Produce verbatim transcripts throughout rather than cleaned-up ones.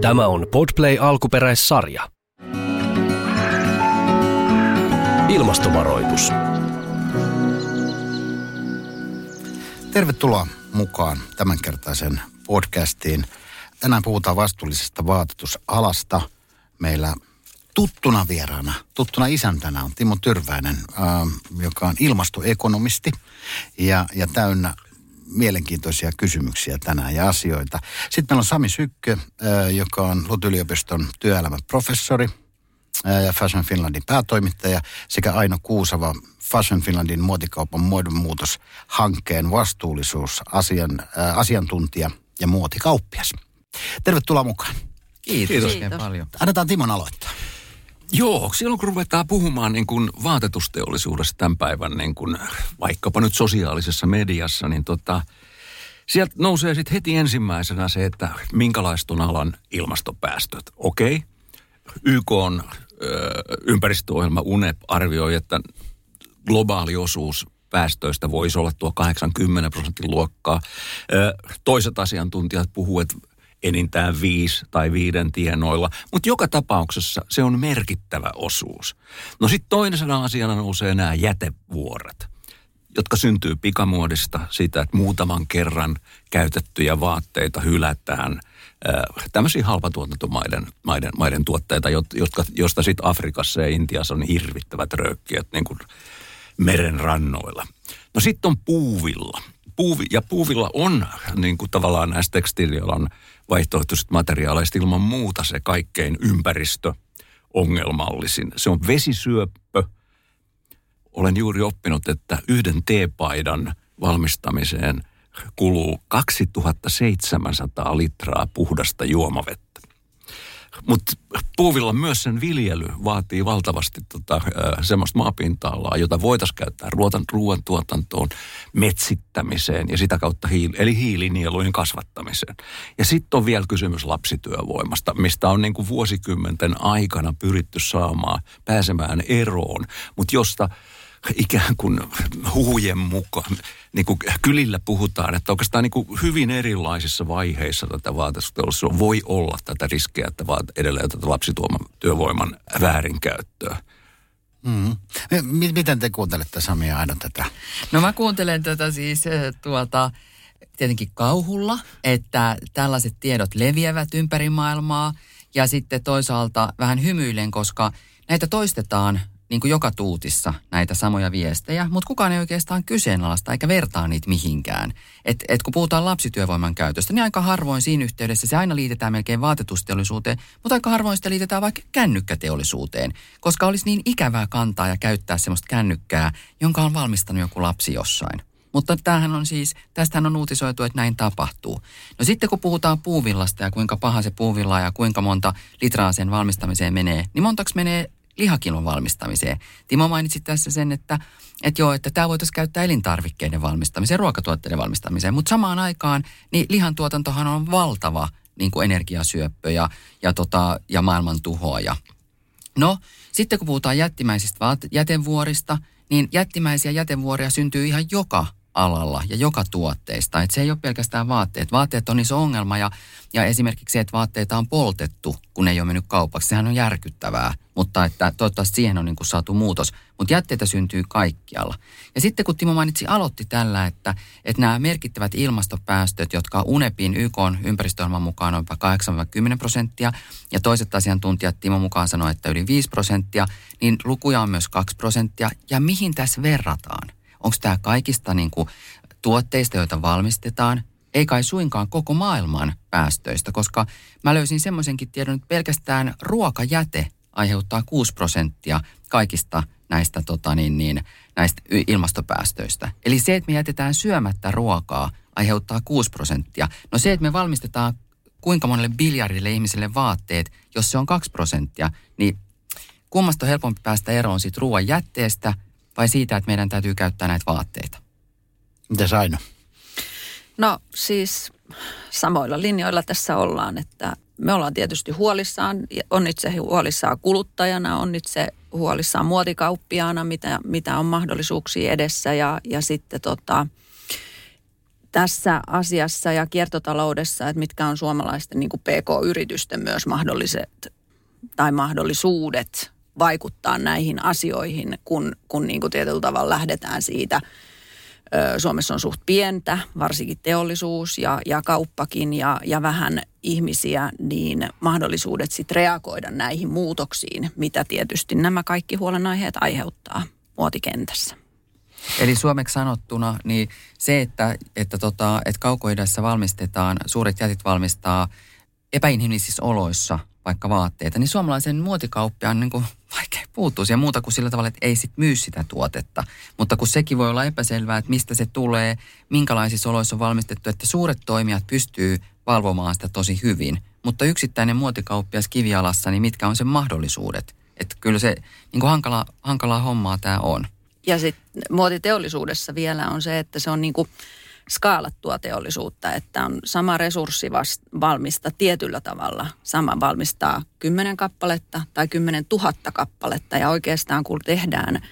Tämä on Podplay alkuperäissarja. Ilmastovaroitus. Tervetuloa mukaan tämänkertaisen podcastiin. Tänään puhutaan vastuullisesta vaatetusalasta. Meillä tuttuna vieraana, tuttuna isäntänä on Timo Tyrväinen, joka on ilmastoekonomisti ja, ja täynnä mielenkiintoisia kysymyksiä tänään ja asioita. Sitten meillä on Sami Sykkö, joka on L U T-yliopiston työelämäprofessori ja Fashion Finlandin päätoimittaja, sekä Aino Kuusava, Fashion Finlandin muotikaupan muodonmuutoshankkeen vastuullisuusasiantuntija ja muotikauppias. Tervetuloa mukaan. Kiitos. Kiitos. Kiitos paljon. Annetaan Timon aloittaa. Joo, silloin kun ruvetaan puhumaan niin kuin vaatetusteollisuudesta tämän päivän, niin kuin vaikkapa nyt sosiaalisessa mediassa, niin tota, sieltä nousee sitten heti ensimmäisenä se, että minkälaista on alan ilmastopäästöt. Okei, okay. Y K on ö, ympäristöohjelma U N E P arvioi, että globaali osuus päästöistä voisi olla tuo kahdeksankymmentä prosentin luokkaa. Ö, toiset asiantuntijat puhuu, että enintään viisi tai viiden tienoilla, mutta joka tapauksessa se on merkittävä osuus. No sitten toisena asiana nousee nämä jätevuoret, jotka syntyy pikamuodista sitä, että muutaman kerran käytettyjä vaatteita hylätään. Tämmöisiä halpatuotantomaiden maiden, maiden tuotteita, jotka, josta sitten Afrikassa ja Intiassa on hirvittävät röykkiöt niin kuin meren rannoilla. No sitten on puuvilla. Puuvi, ja puuvilla on niin kuin tavallaan näissä tekstiilialan vaihtoehtoiset materiaaleista ilman muuta se kaikkein ympäristöongelmallisin. Se on vesisyöppö. Olen juuri oppinut, että yhden teepaidan valmistamiseen kuluu kaksituhattaseitsemänsataa litraa puhdasta juomavettä. Mutta puuvilla myös sen viljely vaatii valtavasti tota, semmoista maapinta-alaa, jota voitaisiin käyttää ruoantuotantoon, metsittämiseen ja sitä kautta hiili, eli hiilinielujen kasvattamiseen. Ja sitten on vielä kysymys lapsityövoimasta, mistä on niinku vuosikymmenten aikana pyritty saamaan, pääsemään eroon, mutta josta ikään kuin huhujen mukaan, niin kuin kylillä puhutaan, että oikeastaan niin kuin hyvin erilaisissa vaiheissa tätä vaatetusteollisuutta voi olla tätä riskejä, että edelleen tätä lapsityövoiman väärinkäyttöä. Mm. Miten te kuuntelette, Sami, aina tätä? No mä kuuntelen tätä siis tuota, tietenkin kauhulla, että tällaiset tiedot leviävät ympäri maailmaa ja sitten toisaalta vähän hymyilen, koska näitä toistetaan niin kuin joka tuutissa näitä samoja viestejä, mutta kukaan ei oikeastaan kyseenalaista eikä vertaa niitä mihinkään. Et, et kun puhutaan lapsityövoiman käytöstä, niin aika harvoin siinä yhteydessä se aina liitetään melkein vaatetusteollisuuteen, mutta aika harvoin sitä liitetään vaikka kännykkäteollisuuteen, koska olisi niin ikävää kantaa ja käyttää semmoista kännykkää, jonka on valmistanut joku lapsi jossain. Mutta tämähän on siis, tästähän on uutisoitu, että näin tapahtuu. No sitten kun puhutaan puuvillasta ja kuinka paha se puuvilla ja kuinka monta litraa sen valmistamiseen menee, niin montaksi menee lihakilon valmistamiseen. Timo mainitsi tässä sen, että, että joo, että tämä voitaisiin käyttää elintarvikkeiden valmistamiseen, ruokatuotteiden valmistamiseen, mutta samaan aikaan niin lihantuotantohan on valtava niin kuin energiasyöppö ja, ja, tota, ja maailmantuhoaja. No, sitten kun puhutaan jättimäisistä vaat- jätevuorista, niin jättimäisiä jätevuoria syntyy ihan joka alalla ja joka tuotteista. Et se ei ole pelkästään vaatteet. Vaatteet on iso ongelma ja, ja esimerkiksi se, että vaatteita on poltettu, kun ei ole mennyt kaupaksi. Sehän on järkyttävää, mutta että toivottavasti siihen on niin kuin saatu muutos. Mutta jätteitä syntyy kaikkialla. Ja sitten kun Timo mainitsi, aloitti tällä, että, että nämä merkittävät ilmastopäästöt, jotka UNEPin Y K:n ympäristöohjelman mukaan on kahdeksan–kymmenen prosenttia, ja toiset asiantuntijat Timo mukaan sanoo, että yli viisi prosenttia, niin lukuja on myös kaksi prosenttia. Ja mihin tässä verrataan? Onko tämä kaikista niin kuin tuotteista, joita valmistetaan? Ei kai suinkaan koko maailman päästöistä, koska mä löysin semmoisenkin tiedon, että pelkästään ruokajäte aiheuttaa kuusi prosenttia kaikista näistä, tota niin, niin, näistä ilmastopäästöistä. Eli se, että me jätetään syömättä ruokaa, aiheuttaa kuusi prosenttia. No se, että me valmistetaan kuinka monelle biljardille ihmiselle vaatteet, jos se on kaksi prosenttia, niin kummasta on helpompi päästä eroon siitä ruoan jätteestä, vai siitä, että meidän täytyy käyttää näitä vaatteita? Mitäs Aino? No siis samoilla linjoilla tässä ollaan, että me ollaan tietysti huolissaan, on itse huolissaan kuluttajana, on itse huolissaan muotikauppiaana, mitä, mitä on mahdollisuuksia edessä ja, ja sitten tota, tässä asiassa ja kiertotaloudessa, että mitkä on suomalaisten niin kuin pee koo-yritysten myös mahdolliset tai mahdollisuudet vaikuttaa näihin asioihin, kun, kun niin kuin tietyllä tavalla lähdetään siitä. Suomessa on suht pientä, varsinkin teollisuus ja, ja kauppakin ja, ja vähän ihmisiä, niin mahdollisuudet sit reagoida näihin muutoksiin, mitä tietysti nämä kaikki huolenaiheet aiheuttaa muotikentässä. Eli suomeksi sanottuna niin se, että, että, tota, että kaukoidässä valmistetaan, suuret jätit valmistaa epäinhimillisissä oloissa vaikka vaatteita, niin suomalaisen muotikauppiaan on niin kuin vaikea puuttua siihen muuta kuin sillä tavalla, että ei sit myy sitä tuotetta. Mutta kun sekin voi olla epäselvää, että mistä se tulee, minkälaisissa oloissa on valmistettu, että suuret toimijat pystyy valvomaan sitä tosi hyvin. Mutta yksittäinen muotikauppias kivialassa, niin mitkä on sen mahdollisuudet? Että kyllä se niin kuin hankala, hankalaa hommaa tämä on. Ja sitten muotiteollisuudessa vielä on se, että se on niin kuin skaalattua teollisuutta, että on sama resurssi vast, valmista tietyllä tavalla. Sama valmistaa kymmenen kappaletta tai kymmenen tuhatta kappaletta. Ja oikeastaan kun tehdään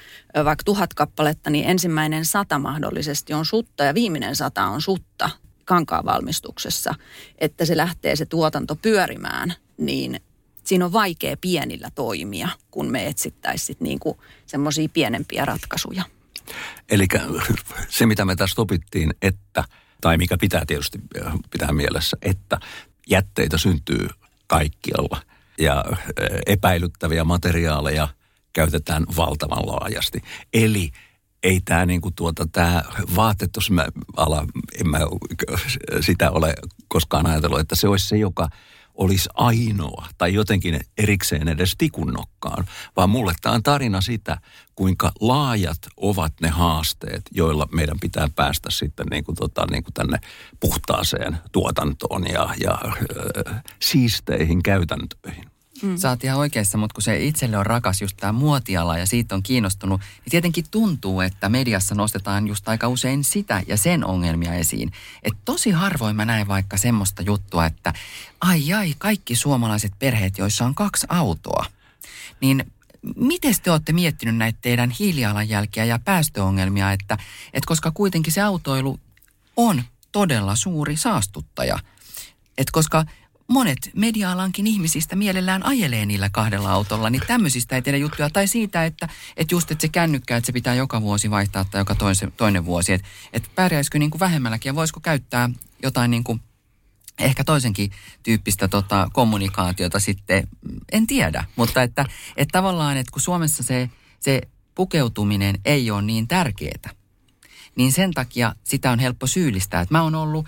vaikka tuhat kappaletta, niin ensimmäinen sata mahdollisesti on sutta ja viimeinen sata on sutta kankaan valmistuksessa. Että se lähtee se tuotanto pyörimään, niin siinä on vaikea pienillä toimia, kun me etsittäisiin niinku semmoisia pienempiä ratkaisuja. Eli se, mitä me tässä opittiin, että, tai mikä pitää tietysti pitää mielessä, että jätteitä syntyy kaikkialla ja epäilyttäviä materiaaleja käytetään valtavan laajasti. Eli ei tämä niinku tuota, tämä vaatetusala, en mä sitä ole koskaan ajatellut, että se olisi se, joka olisi ainoa tai jotenkin erikseen edes tikunnokkaan, vaan mulle tämä on tarina sitä, kuinka laajat ovat ne haasteet, joilla meidän pitää päästä sitten niin kuin tota, niin kuin tänne puhtaaseen tuotantoon ja, ja äh, siisteihin käytäntöihin. Mm. Sä oot ihan oikeassa, mutta kun se itselle on rakas just tämä muotiala ja siitä on kiinnostunut, niin tietenkin tuntuu, että mediassa nostetaan just aika usein sitä ja sen ongelmia esiin. Että tosi harvoin mä näen vaikka semmoista juttua, että ai ai, kaikki suomalaiset perheet, joissa on kaksi autoa, niin miten te olette miettinyt näitä teidän hiilijalanjälkiä ja päästöongelmia, että, että koska kuitenkin se autoilu on todella suuri saastuttaja, että koska monet media-alankin ihmisistä mielellään ajelee niillä kahdella autolla, niin tämmöisistä ei tehdä juttuja. Tai siitä, että, että just että se kännykkä, että se pitää joka vuosi vaihtaa tai joka toinen, toinen vuosi. Että et pärjäisikö niin kuin vähemmälläkin ja voisiko käyttää jotain niin kuin ehkä toisenkin tyyppistä tota, kommunikaatiota sitten, en tiedä. Mutta että, että tavallaan, että kun Suomessa se, se pukeutuminen ei ole niin tärkeää, niin sen takia sitä on helppo syyllistää. Että mä oon ollut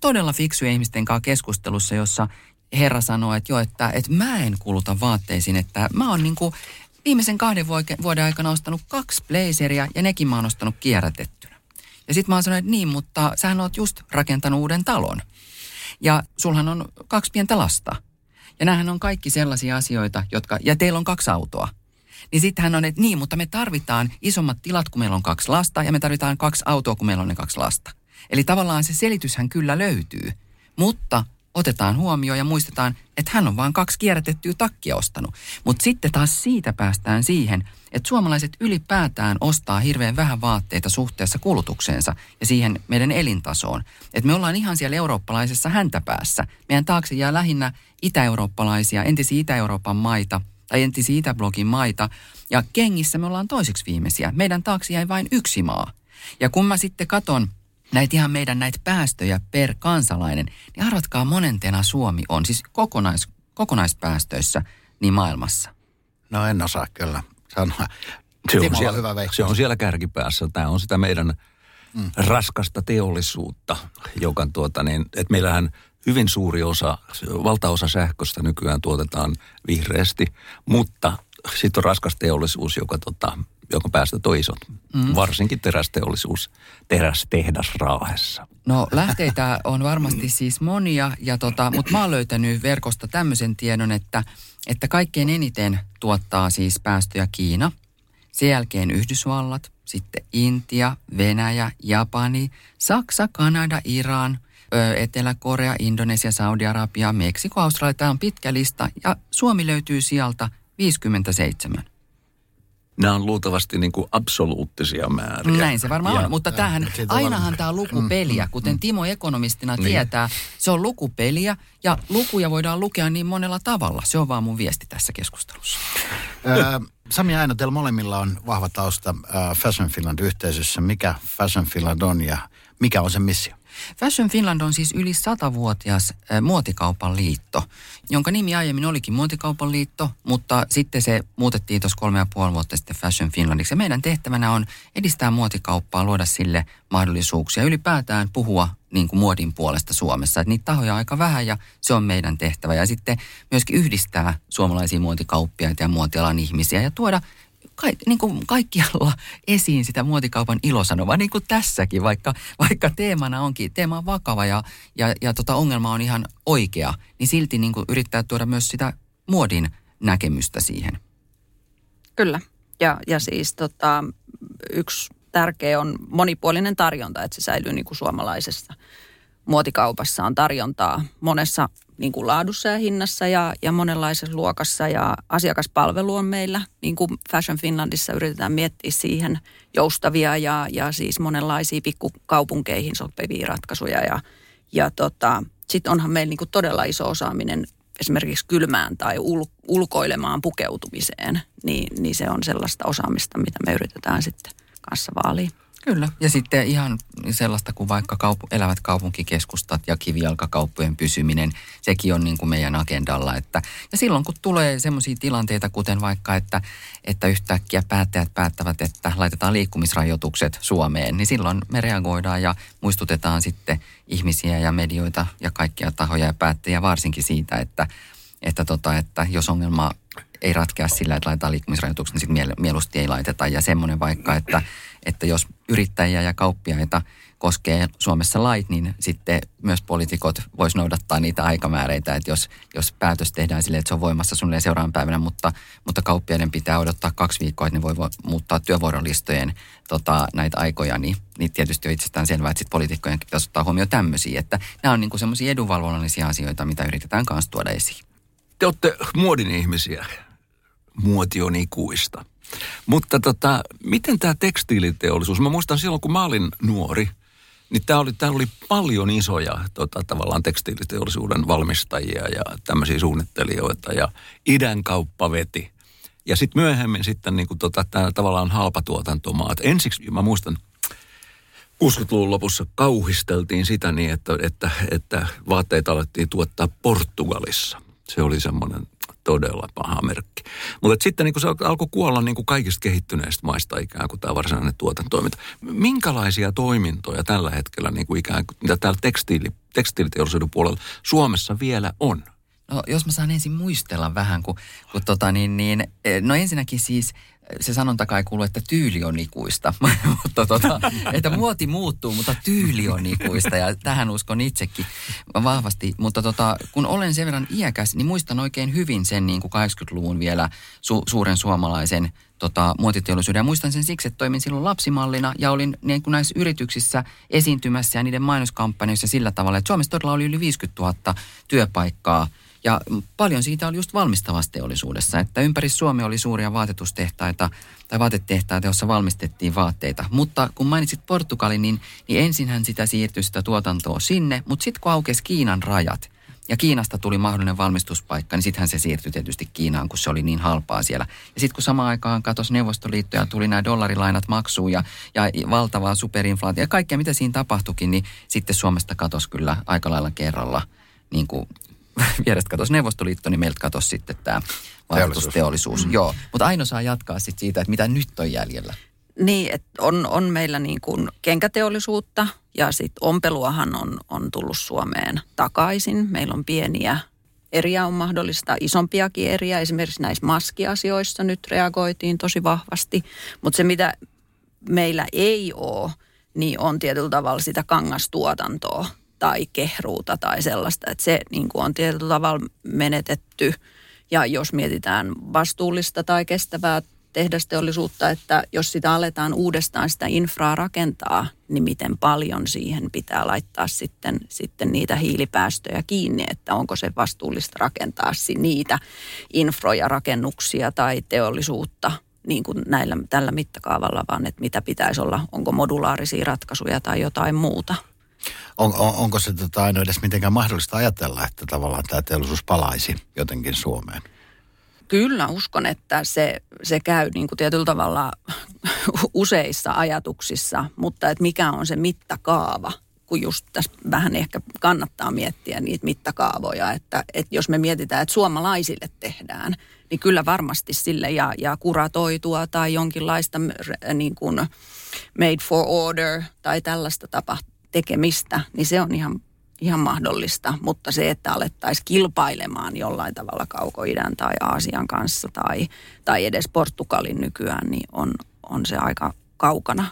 todella fiksuja ihmisten kanssa keskustelussa, jossa herra sanoo, että joo, että, että mä en kuluta vaatteisiin, että mä oon niin kuin viimeisen kahden vuoden aikana ostanut kaksi blazeria ja nekin mä oon ostanut kierrätettynä. Ja sit mä oon sanonut, että niin, mutta sähän oot just rakentanut uuden talon ja sulhan on kaksi pientä lasta ja näähän on kaikki sellaisia asioita, jotka, ja teillä on kaksi autoa. Niin sitten hän on, että niin, mutta me tarvitaan isommat tilat, kun meillä on kaksi lasta ja me tarvitaan kaksi autoa, kun meillä on ne kaksi lasta. Eli tavallaan se selityshän kyllä löytyy, mutta otetaan huomioon ja muistetaan, että hän on vain kaksi kierrätettyä takkia ostanut. Mutta sitten taas siitä päästään siihen, että suomalaiset ylipäätään ostaa hirveän vähän vaatteita suhteessa kulutukseensa ja siihen meidän elintasoon. Että me ollaan ihan siellä eurooppalaisessa häntäpäässä. Meidän taakse jää lähinnä itä-eurooppalaisia, entisiä Itä-Euroopan maita tai entisiä Itä-Blogin maita. Ja kengissä me ollaan toiseksi viimeisiä. Meidän taakse jäi vain yksi maa. Ja kun mä sitten katon näitä ihan meidän näitä päästöjä per kansalainen, niin arvatkaa monentena Suomi on, siis kokonais, kokonaispäästöissä niin maailmassa. No en osaa kyllä sanoa. Se on, siellä, hyvä se on siellä kärkipäässä. Tämä on sitä meidän mm. raskasta teollisuutta, joka tuota niin, että meillähän hyvin suuri osa, valtaosa sähköstä nykyään tuotetaan vihreästi, mutta sitten on raskas teollisuus, joka tota, joka päästöt on isot. Mm. Varsinkin terästeollisuus, terästehdas Raahessa. No lähteitä on varmasti siis monia, ja tota, mutta mä oon löytänyt verkosta tämmöisen tiedon, että, että kaikkein eniten tuottaa siis päästöjä Kiina, sen jälkeen Yhdysvallat, sitten Intia, Venäjä, Japani, Saksa, Kanada, Iran, Etelä-Korea, Indonesia, Saudi-Arabia, Meksiko, Australia. Tämä on pitkä lista, ja Suomi löytyy sieltä viisikymmentäseitsemän. nämä on luultavasti niin kuin absoluuttisia määriä. Näin se varmaan ja, on, mutta tämähän, ainahan tämä on lukupeliä, kuten Timo ekonomistina niin. tietää. Se on lukupeliä ja lukuja voidaan lukea niin monella tavalla. Se on vaan mun viesti tässä keskustelussa. Öö, Sami ja Aino, teillä molemmilla on vahva tausta Fashion Finland-yhteisössä. Mikä Fashion Finland on ja mikä on sen missio? Fashion Finland on siis yli satavuotias muotikaupan liitto, jonka nimi aiemmin olikin muotikaupan liitto, mutta sitten se muutettiin tuossa kolme ja puoli vuotta sitten Fashion Finlandiksi. Ja meidän tehtävänä on edistää muotikauppaa, luoda sille mahdollisuuksia, ylipäätään puhua niin kuin muodin puolesta Suomessa. Että niitä tahoja on aika vähän ja se on meidän tehtävä. Ja sitten myöskin yhdistää suomalaisia muotikauppiaita ja muotialan ihmisiä ja tuoda Ka- niin kuin kaikkialla esiin sitä muotikaupan ilosanovaa, niin kuin tässäkin, vaikka, vaikka teemana onkin, teema on vakava ja, ja, ja tota ongelma on ihan oikea, niin silti niin kuin yrittää tuoda myös sitä muodin näkemystä siihen. Kyllä, ja, ja siis tota, yksi tärkeä on monipuolinen tarjonta, että se säilyy niin kuin suomalaisessa muotikaupassa on tarjontaa monessa niin kuin laadussa ja hinnassa ja, ja monenlaisessa luokassa ja asiakaspalvelu on meillä. Niin kuin Fashion Finlandissa yritetään miettiä siihen joustavia ja, ja siis monenlaisia pikkukaupunkeihin sopivia ratkaisuja. Ja, ja tota, sitten onhan meillä niin kuin todella iso osaaminen esimerkiksi kylmään tai ul, ulkoilemaan pukeutumiseen, niin, niin se on sellaista osaamista, mitä me yritetään sitten kanssa vaalia. Kyllä. Ja sitten ihan sellaista kuin vaikka kaup- elävät kaupunkikeskustat ja kivijalkakauppojen pysyminen, sekin on niin kuin meidän agendalla. Että, ja silloin kun tulee semmoisia tilanteita, kuten vaikka, että, että yhtäkkiä päättäjät päättävät, että laitetaan liikkumisrajoitukset Suomeen, niin silloin me reagoidaan ja muistutetaan sitten ihmisiä ja medioita ja kaikkia tahoja ja päättäjiä varsinkin siitä, että, että, tota, että jos ongelma ei ratkea sillä, että laitetaan liikkumisrajoitukset, niin sitten mieluusti ei laiteta. Ja semmoinen vaikka, että, että jos yrittäjiä ja kauppiaita koskee Suomessa lait, niin sitten myös poliitikot vois noudattaa niitä aikamääreitä. Että jos, jos päätös tehdään silleen, että se on voimassa suunnilleen seuraavan päivänä, mutta, mutta kauppiaiden pitää odottaa kaksi viikkoa, että ne voi muuttaa työvuorolistojen tota, näitä aikoja, niin, niin tietysti on itsestään selvää, että sitten poliitikkojen pitäisi ottaa huomioon tämmöisiä. Että nämä on niinku semmoisia edunvalvonnallisia asioita, mitä yritetään kanssa tuoda esiin. Te olette muodin ihmisiä. Muoti on ikuista. Mutta tota, miten tämä tekstiiliteollisuus, mä muistan silloin kun mä olin nuori, niin täällä oli, tää oli paljon isoja tota, tavallaan tekstiiliteollisuuden valmistajia ja tämmöisiä suunnittelijoita ja idän kauppa veti. Ja sitten myöhemmin sitten niinku tota, tää tavallaan halpatuotantomaat. Ensiksi mä muistan kuusikymmentäluvun lopussa kauhisteltiin sitä niin, että, että, että vaatteita alettiin tuottaa Portugalissa. Se oli semmoinen todella paha merkki. Mutta sitten niin se alkoi kuolla niin kaikista kehittyneistä maista ikään kuin tämä varsinainen tuotantoiminta. Minkälaisia toimintoja tällä hetkellä niin kuin ikään kuin, mitä täällä tekstiili, tekstiiliteollisuuden puolella Suomessa vielä on? No jos mä saan ensin muistella vähän, kun, kun tota niin, niin, no ensinnäkin siis se sanonta kai kuuluu, että tyyli on ikuista, mutta tota, että muoti muuttuu, mutta tyyli on ikuista ja tähän uskon itsekin vahvasti. Mutta tota, kun olen sen verran iäkäs, niin muistan oikein hyvin sen niin kuin kahdeksankymmentäluvun vielä su- suuren suomalaisen tota, muotiteollisuuden. Ja muistan sen siksi, että toimin silloin lapsimallina ja olin niin kuin näissä yrityksissä esiintymässä ja niiden mainoskampanjoissa sillä tavalla, että Suomessa todella oli yli viisikymmentätuhatta työpaikkaa. Ja paljon siitä oli just valmistavassa teollisuudessa, että ympäri Suomea oli suuria vaatetustehtaita tai vaatetehtaita, joissa valmistettiin vaatteita. Mutta kun mainitsit Portugalin, niin, niin ensinhän sitä siirtyi sitä tuotantoa sinne, mutta sitten kun aukesi Kiinan rajat ja Kiinasta tuli mahdollinen valmistuspaikka, niin sittenhän se siirtyi tietysti Kiinaan, kun se oli niin halpaa siellä. Ja sitten kun samaan aikaan katosi Neuvostoliitto ja tuli nämä dollarilainat maksuun ja, ja valtavaa superinflaatio ja kaikkea mitä siinä tapahtuikin, niin sitten Suomesta katosi kyllä aika lailla kerralla niin kuin vierestä katosi Neuvostoliitto, niin meiltä katosi sitten tämä vaikutusteollisuus. Mm. Joo, mutta Aino saa jatkaa sitten siitä, että mitä nyt on jäljellä. Niin, että on, on meillä niin kuin kenkäteollisuutta ja sitten ompeluahan on, on tullut Suomeen takaisin. Meillä on pieniä eriä, on mahdollista isompiakin eriä. Esimerkiksi näissä maskiasioissa nyt reagoitiin tosi vahvasti, mutta se mitä meillä ei ole, niin on tietyllä tavalla sitä kangastuotantoa tai kehruuta tai sellaista, että se niin kuin on tietyllä tavalla menetetty. Ja jos mietitään vastuullista tai kestävää tehdasteollisuutta, että jos sitä aletaan uudestaan sitä infraa rakentaa, niin miten paljon siihen pitää laittaa sitten, sitten niitä hiilipäästöjä kiinni, että onko se vastuullista rakentaa niitä infroja, rakennuksia tai teollisuutta niin kuin näillä, tällä mittakaavalla, vaan että mitä pitäisi olla, onko modulaarisia ratkaisuja tai jotain muuta. On, on, onko se tota, ainoa edes mitenkään mahdollista ajatella, että tavallaan tämä teollisuus palaisi jotenkin Suomeen? Kyllä, uskon, että se, se käy niin kuin tietyllä tavalla useissa ajatuksissa, mutta että mikä on se mittakaava, kun just tässä vähän ehkä kannattaa miettiä niitä mittakaavoja, että, että jos me mietitään, että suomalaisille tehdään, niin kyllä varmasti sille ja, ja kuratoitua tai jonkinlaista niin kuin made for order tai tällaista tapahtuu. tekemistä, niin se on ihan, ihan mahdollista, mutta se, että alettaisiin kilpailemaan jollain tavalla Kauko-idän tai Aasian kanssa tai, tai edes Portugalin nykyään, niin on, on se aika kaukana.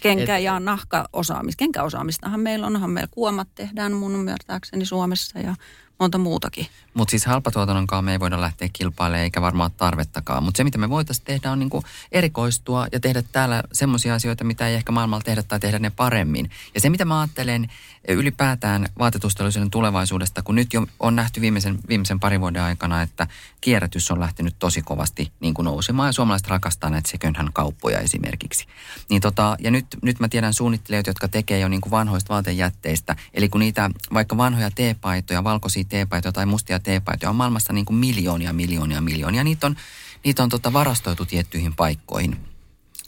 Kenkä- ja nahkaosaamista. Kenkäosaamistahan meillä onhan meillä kuomat tehdään mun ymmärtääkseni Suomessa ja monta muutakin. Mutta siis halpatuotannonkaan me ei voida lähteä kilpailemaan eikä varmaan tarvettakaan. Mutta se, mitä me voitaisiin tehdä, on niinku erikoistua ja tehdä täällä semmoisia asioita, mitä ei ehkä maailmalla tehdä tai tehdä ne paremmin. Ja se, mitä mä ajattelen ylipäätään vaatetusteollisuuden tulevaisuudesta, kun nyt jo on nähty viimeisen, viimeisen parin vuoden aikana, että kierrätys on lähtenyt tosi kovasti niinku nousemaan ja suomalaiset rakastaa näitä secondhand kauppoja esimerkiksi. Niin tota, ja nyt, nyt mä tiedän suunnittelijoita, jotka tekee jo niinku vanhoista vaatejätteistä. Eli kun niitä vaikka vanhoja teepaitoja, valkoisia teepaitoja tai mustia teepaitoja on maailmassa niin kuin miljoonia, miljoonia, miljoonia. Niitä on, niitä on tota varastoitu tiettyihin paikkoihin.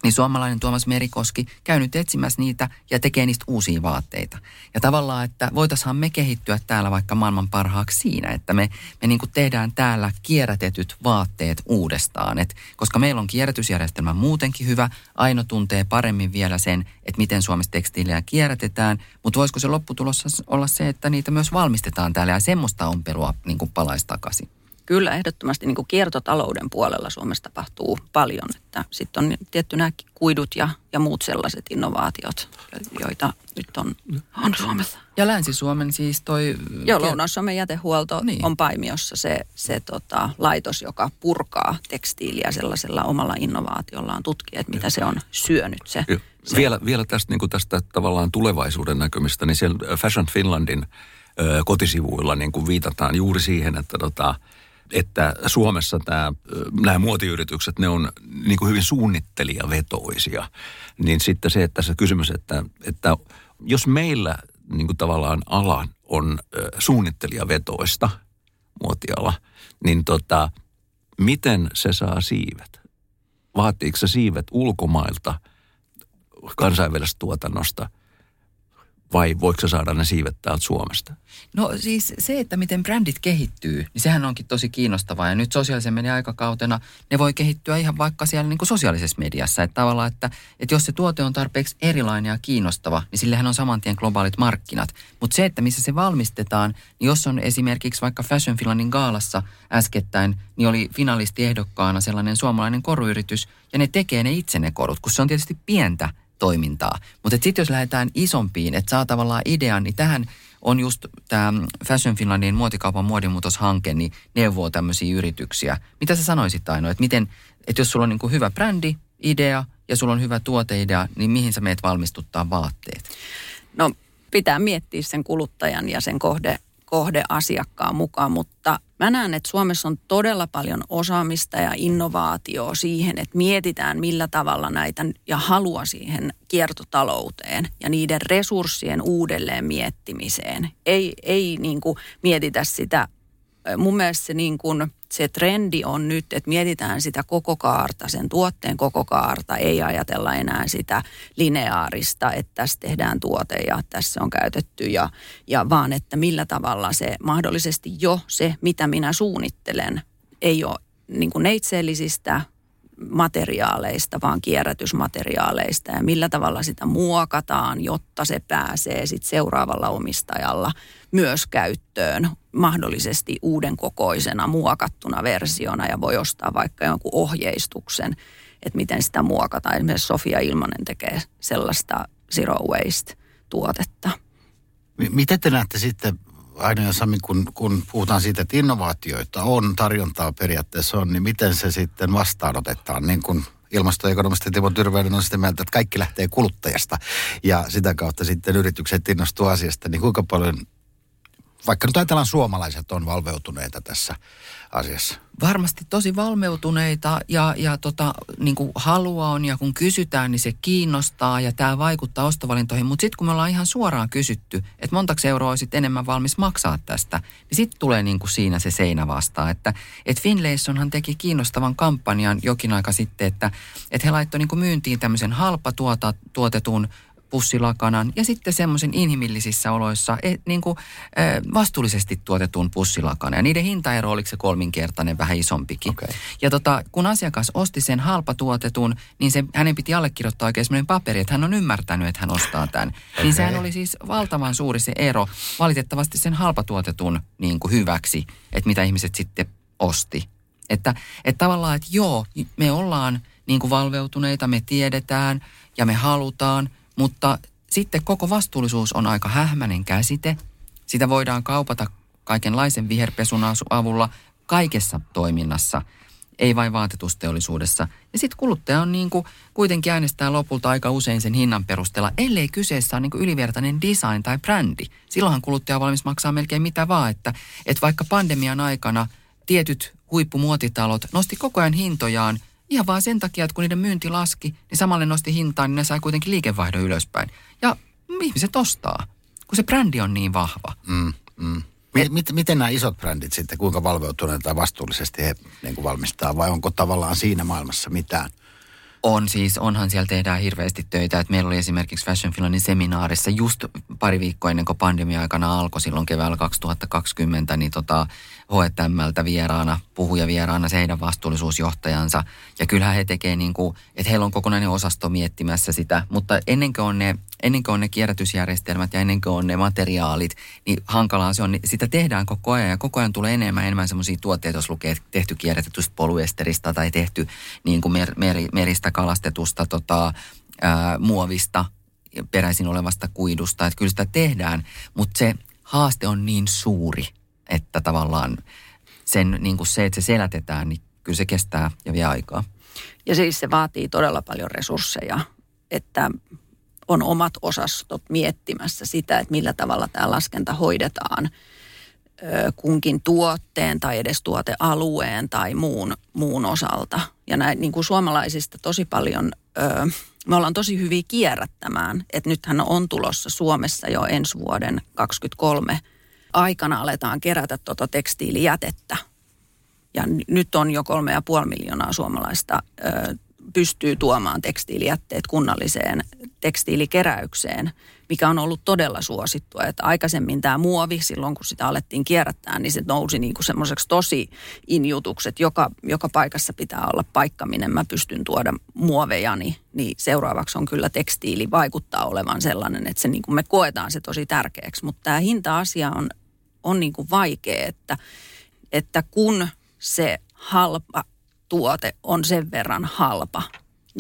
Niin suomalainen Tuomas Merikoski käy nyt etsimässä niitä ja tekee niistä uusia vaatteita. Ja tavallaan, että voitaisiin me kehittyä täällä vaikka maailman parhaaksi siinä, että me, me niin kuin tehdään täällä kierrätetyt vaatteet uudestaan. Et koska meillä on kierrätysjärjestelmä muutenkin hyvä, Aino tuntee paremmin vielä sen, että miten Suomessa tekstiilejä kierrätetään. Mutta voisiko se lopputulossa olla se, että niitä myös valmistetaan täällä ja semmoista ompelua niin kuin palaisi takaisin. Kyllä, ehdottomasti niin kuin kiertotalouden puolella Suomessa tapahtuu paljon, että sitten on tietty nämä kuidut ja, ja muut sellaiset innovaatiot, joita nyt on, on Suomessa. Ja Länsi-Suomen siis toi... Joo, Lounais-Suomen jätehuolto niin. On Paimiossa se, se tota, laitos, joka purkaa tekstiiliä sellaisella omalla innovaatiollaan, tutkii, että mitä ja. se on syönyt se. se. Vielä, vielä tästä, niin kuin tästä tavallaan tulevaisuuden näkymistä, niin siellä Fashion Finlandin ö, kotisivuilla niin kuin viitataan juuri siihen, että... Tota, että Suomessa tämä, nämä muotiyritykset, ne on niin kuin hyvin suunnittelijavetoisia. Niin sitten se, että se kysymys, että, että jos meillä niin kuin tavallaan ala on suunnittelijavetoista muotiala, niin tota, miten se saa siivet? Vaatiiko se siivet ulkomailta kansainvälisestä tuotannosta? Vai voiko sä saada ne siivet täältä Suomesta? No siis se, että miten brändit kehittyy, niin sehän onkin tosi kiinnostavaa. Ja nyt sosiaalisen median aikakautena ne voi kehittyä ihan vaikka siellä niin kuin sosiaalisessa mediassa. Että tavallaan, että, että jos se tuote on tarpeeksi erilainen ja kiinnostava, niin sillähän on saman tien globaalit markkinat. Mutta se, että missä se valmistetaan, niin jos on esimerkiksi vaikka Fashion Finlandin gaalassa äskettäin, niin oli finalistiehdokkaana sellainen suomalainen koruyritys, ja ne tekee ne itse ne korut, kun se on tietysti pientä toimintaa. Mutta sitten jos lähdetään isompiin, että saa tavallaan idean, niin tähän on just tämä Fashion Finlandin muotikaupan muodinmuutoshanke, niin neuvoo tämmöisiä yrityksiä. Mitä sä sanoisit Aino, että miten, että jos sulla on niinku hyvä brändi, idea ja sulla on hyvä tuoteidea, niin mihin sä meet valmistuttaa vaatteet? No pitää miettiä sen kuluttajan ja sen kohde, kohdeasiakkaan mukaan, mutta mä näen, että Suomessa on todella paljon osaamista ja innovaatioa siihen, että mietitään millä tavalla näitä ja halua siihen kiertotalouteen ja niiden resurssien uudelleen miettimiseen. Ei, ei niin kuin mietitä sitä, mun mielestä se, niin kuin, se trendi on nyt, että mietitään sitä koko kaarta, sen tuotteen koko kaarta, ei ajatella enää sitä lineaarista, että tässä tehdään tuote ja tässä on käytetty, ja, ja vaan että millä tavalla se mahdollisesti jo se, mitä minä suunnittelen, ei ole niin kuin neitseellisistä materiaaleista, vaan kierrätysmateriaaleista ja millä tavalla sitä muokataan, jotta se pääsee sit seuraavalla omistajalla myös käyttöön mahdollisesti uuden kokoisena muokattuna versiona ja voi ostaa vaikka jonkun ohjeistuksen, että miten sitä muokataan. Esimerkiksi Sofia Ilmanen tekee sellaista zero waste-tuotetta. Miten te näette sitten, Aino ja Sami, kun, kun puhutaan siitä, että innovaatioita on, tarjontaa periaatteessa on, niin miten se sitten vastaanotetaan? Niin kuin ilmastoekonomisti Timo Tyrväinen on sitä mieltä, että kaikki lähtee kuluttajasta ja sitä kautta sitten yritykset innostuu asiasta, niin kuinka paljon vaikka nyt ajatellaan suomalaiset on valveutuneita tässä asiassa. Varmasti tosi valveutuneita ja, ja tota, niin kuin halua on ja kun kysytään, niin se kiinnostaa ja tämä vaikuttaa ostovalintoihin. Mutta sitten kun me ollaan ihan suoraan kysytty, että montaks euroa olisit enemmän valmis maksaa tästä, niin sitten tulee niin kuin siinä se seinä vastaan. Että et Finlaysonhan teki kiinnostavan kampanjan jokin aika sitten, että et he laittoi niin kuin myyntiin tämmöisen halpatuotetun pussilakanan ja sitten semmoisen inhimillisissä oloissa eh, niin kuin, eh, vastuullisesti tuotetun pussilakana. Ja niiden hintaero oliko se kolminkertainen, vähän isompikin. Okay. Ja tota, kun asiakas osti sen halpatuotetun, niin se, hänen piti allekirjoittaa oikein semmoinen paperi, että hän on ymmärtänyt, että hän ostaa tämän. Okay. Niin sehän oli siis valtavan suuri se ero valitettavasti sen halpatuotetun niin kuin hyväksi, että mitä ihmiset sitten osti. Että, että tavallaan, että joo, me ollaan niin kuin valveutuneita, me tiedetään ja me halutaan. Mutta sitten koko vastuullisuus on aika hähmäinen käsite. Sitä voidaan kaupata kaikenlaisen viherpesun avulla kaikessa toiminnassa, ei vain vaatetusteollisuudessa. Ja sitten kuluttaja on niin kuin, kuitenkin äänestää lopulta aika usein sen hinnan perusteella, ellei kyseessä ole niin kuin ylivertainen design tai brändi. Silloinhan kuluttaja on valmis maksaa melkein mitä vaan, että, että vaikka pandemian aikana tietyt huippumuotitalot nosti koko ajan hintojaan, ihan vaan sen takia, että kun niiden myynti laski, niin samalle nosti hintaan, niin ne sai kuitenkin liikevaihdon ylöspäin. Ja ihmiset ostaa, kun se brändi on niin vahva. Mm, mm. Et, miten, miten nämä isot brändit sitten, kuinka valveutuneita tai vastuullisesti he niin kuin valmistaa, vai onko tavallaan siinä maailmassa mitään? On siis, onhan siellä tehdään hirveästi töitä. Et meillä oli esimerkiksi Fashion Finlandin seminaarissa just pari viikkoa ennen kuin pandemia aikana alkoi silloin keväällä kaksituhattakaksikymmentä, niin tota, H and M:ltä vieraana, puhuja vieraana, se heidän vastuullisuusjohtajansa. Ja kyllähän he tekee niin kuin, että heillä on kokonainen osasto miettimässä sitä, mutta ennen kuin on ne, ennen kuin on ne kierrätysjärjestelmät ja ennen kuin on ne materiaalit, niin hankalaa se on. Niin sitä tehdään koko ajan ja koko ajan tulee enemmän enemmän semmoisia tuotteita, jos lukee tehty kierrätetystä polyesterista tai tehty niin kuin mer, mer, meristä kalastetusta tota, ää, muovista, peräisin olevasta kuidusta. Että kyllä sitä tehdään, mutta se haaste on niin suuri, että tavallaan sen, niin kuin se, että se selätetään, niin kyllä se kestää ja vie aikaa. Ja siis se vaatii todella paljon resursseja, että on omat osastot miettimässä sitä, että millä tavalla tämä laskenta hoidetaan kunkin tuotteen tai edes tuotealueen tai muun, muun osalta. Ja näin niin kuin suomalaisista tosi paljon, öö, me ollaan tosi hyviä kierrättämään, että nythän on tulossa Suomessa jo ensi vuoden kaksikymmentäkolme aikana aletaan kerätä tuota tekstiilijätettä. Ja nyt on jo kolme ja puoli miljoonaa suomalaista öö, pystyy tuomaan tekstiilijätteet kunnalliseen tekstiilikeräykseen, mikä on ollut todella suosittua. Että aikaisemmin tämä muovi, silloin kun sitä alettiin kierrättää, niin se nousi niin kuin semmoiseksi tosi injutukset, että joka, joka paikassa pitää olla paikka, minne mä pystyn tuoda muovejani. Niin seuraavaksi on kyllä tekstiili vaikuttaa olevan sellainen, että se niin kuin me koetaan se tosi tärkeäksi. Mutta tämä hinta-asia on, on niin kuin vaikea, että, että kun se halpa tuote on sen verran halpa,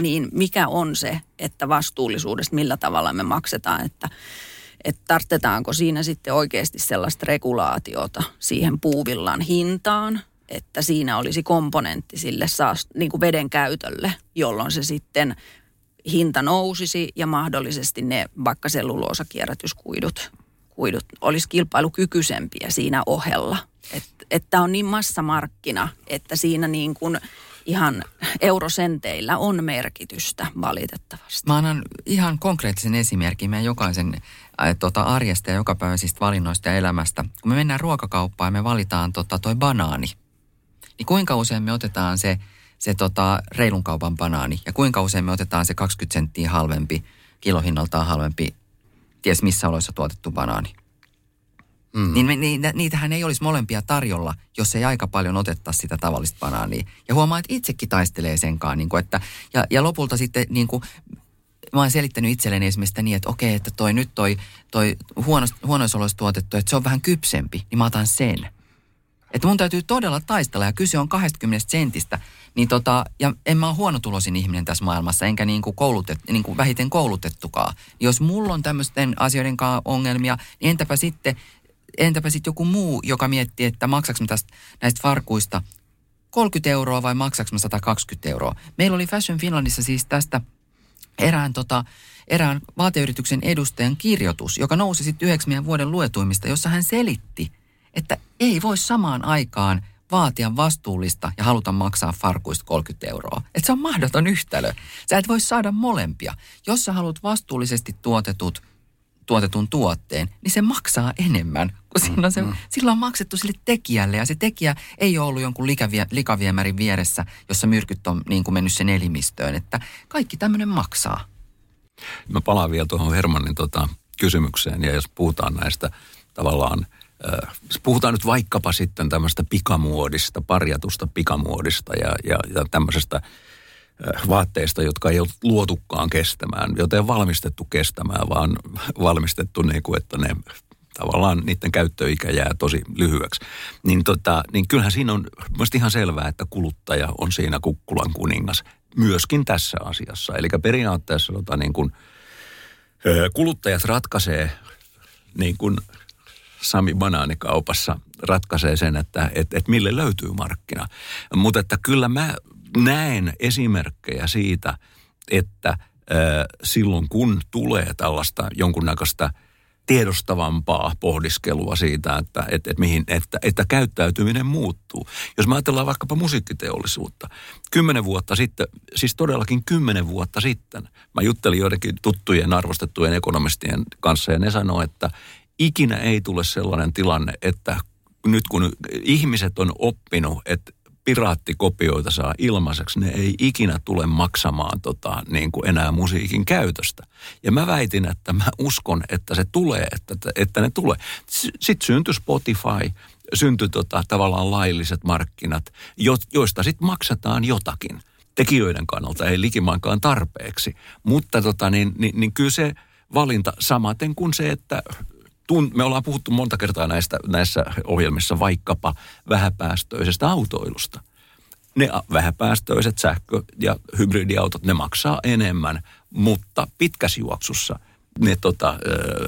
niin mikä on se, että vastuullisuudesta, millä tavalla me maksetaan, että, että tarvitaanko siinä sitten oikeasti sellaista regulaatiota siihen puuvillan hintaan, että siinä olisi komponentti sille saast, niin kuin veden käytölle, jolloin se sitten hinta nousisi ja mahdollisesti ne vaikka selluloosakierrätyskuidut kuidut, olisi kilpailukykyisempiä siinä ohella. Että et on niin massamarkkina, että siinä niin kuin ihan eurosenteillä on merkitystä valitettavasti. Mä annan ihan konkreettisen esimerkin meidän jokaisen äh, tota, arjesta ja jokapäiväisistä valinnoista ja elämästä. Kun me mennään ruokakauppaan ja me valitaan tota, toi banaani, niin kuinka usein me otetaan se, se tota, reilun kaupan banaani ja kuinka usein me otetaan se kaksikymmentä senttiä halvempi, kilohinnaltaan halvempi, ties missä oloissa tuotettu banaani. Mm. Niin, me, niin niitähän ei olisi molempia tarjolla, jos ei aika paljon otettaisi sitä tavallista banaania. Ja huomaa, että itsekin taistelee senkaan. Niin kuin, että, ja, ja lopulta sitten, niin kuin, mä oon selittänyt itselleni esimerkiksi niin, että okei, että toi nyt toi, toi huonos, huonoissa oloissa tuotettu, että se on vähän kypsempi, niin mä otan sen. Että mun täytyy todella taistella ja kyse on kaksikymmentä sentistä. Niin tota, ja en mä ole huonotuloisin ihminen tässä maailmassa, enkä niin kuin koulutet, niin kuin vähiten koulutettukaan. Jos mulla on tämmöisten asioiden kanssa ongelmia, niin entäpä sitten... Entäpä sitten joku muu, joka miettii, että maksaks mä tästä, näistä farkuista kolmekymmentä euroa vai maksaks mä sata kaksikymmentä euroa. Meillä oli Fashion Finlandissa siis tästä erään, tota, erään vaateyrityksen edustajan kirjoitus, joka nousi sitten yhdeksän vuoden luetuimmista, jossa hän selitti, että ei voi samaan aikaan vaatia vastuullista ja haluta maksaa farkuista kolmekymmentä euroa. Että se on mahdoton yhtälö. Sä et voi saada molempia. Jos sä haluat vastuullisesti tuotetut, tuotetun tuotteen, niin se maksaa enemmän, kun siinä on se, mm-hmm. sillä on maksettu sille tekijälle. Ja se tekijä ei ole ollut jonkun likavie, likaviemärin vieressä, jossa myrkyt on niin kuin mennyt sen elimistöön. Että kaikki tämmöinen maksaa. Mä palaan vielä tuohon Hermannin tota, kysymykseen. Ja jos puhutaan näistä tavallaan, puhutaan nyt vaikkapa sitten tämmöistä pikamuodista, parjatusta pikamuodista ja, ja, ja tämmöisestä vaatteista, jotka ei ole luotukaan kestämään, joten valmistettu kestämään, vaan valmistettu niin kuin, että ne tavallaan niiden käyttöikä jää tosi lyhyeksi. Niin, tota, niin kyllähän siinä on musta ihan selvää, että kuluttaja on siinä kukkulan kuningas myöskin tässä asiassa. Eli periaatteessa tota, niin kuin, kuluttajat ratkaisee niin kuin Sami banaanikaupassa ratkaisee sen, että et, et mille löytyy markkina. Mutta että kyllä mä näen esimerkkejä siitä, että äh, silloin kun tulee tällaista jonkunnäköistä tiedostavampaa pohdiskelua siitä, että, et, et mihin, että, että käyttäytyminen muuttuu. Jos mä ajatellaan vaikkapa musiikkiteollisuutta, kymmenen vuotta sitten, siis todellakin kymmenen vuotta sitten, mä juttelin joidenkin tuttujen arvostettujen ekonomistien kanssa ja ne sanoi, että ikinä ei tule sellainen tilanne, että nyt kun ihmiset on oppinut, että piraattikopioita saa ilmaiseksi, ne ei ikinä tule maksamaan tota, niin kuin enää musiikin käytöstä. Ja mä väitin, että mä uskon, että se tulee, että, että ne tulee. Sitten syntyi Spotify, syntyi tota, tavallaan lailliset markkinat, joista sitten maksetaan jotakin. Tekijöiden kannalta ei likimainkaan tarpeeksi, mutta tota, niin, niin, niin kyllä se valinta samaten kuin se, että me ollaan puhuttu monta kertaa näistä, näissä ohjelmissa vaikkapa vähäpäästöisestä autoilusta. Ne vähäpäästöiset sähkö- ja hybridiautot, ne maksaa enemmän, mutta pitkässä juoksussa ne tota,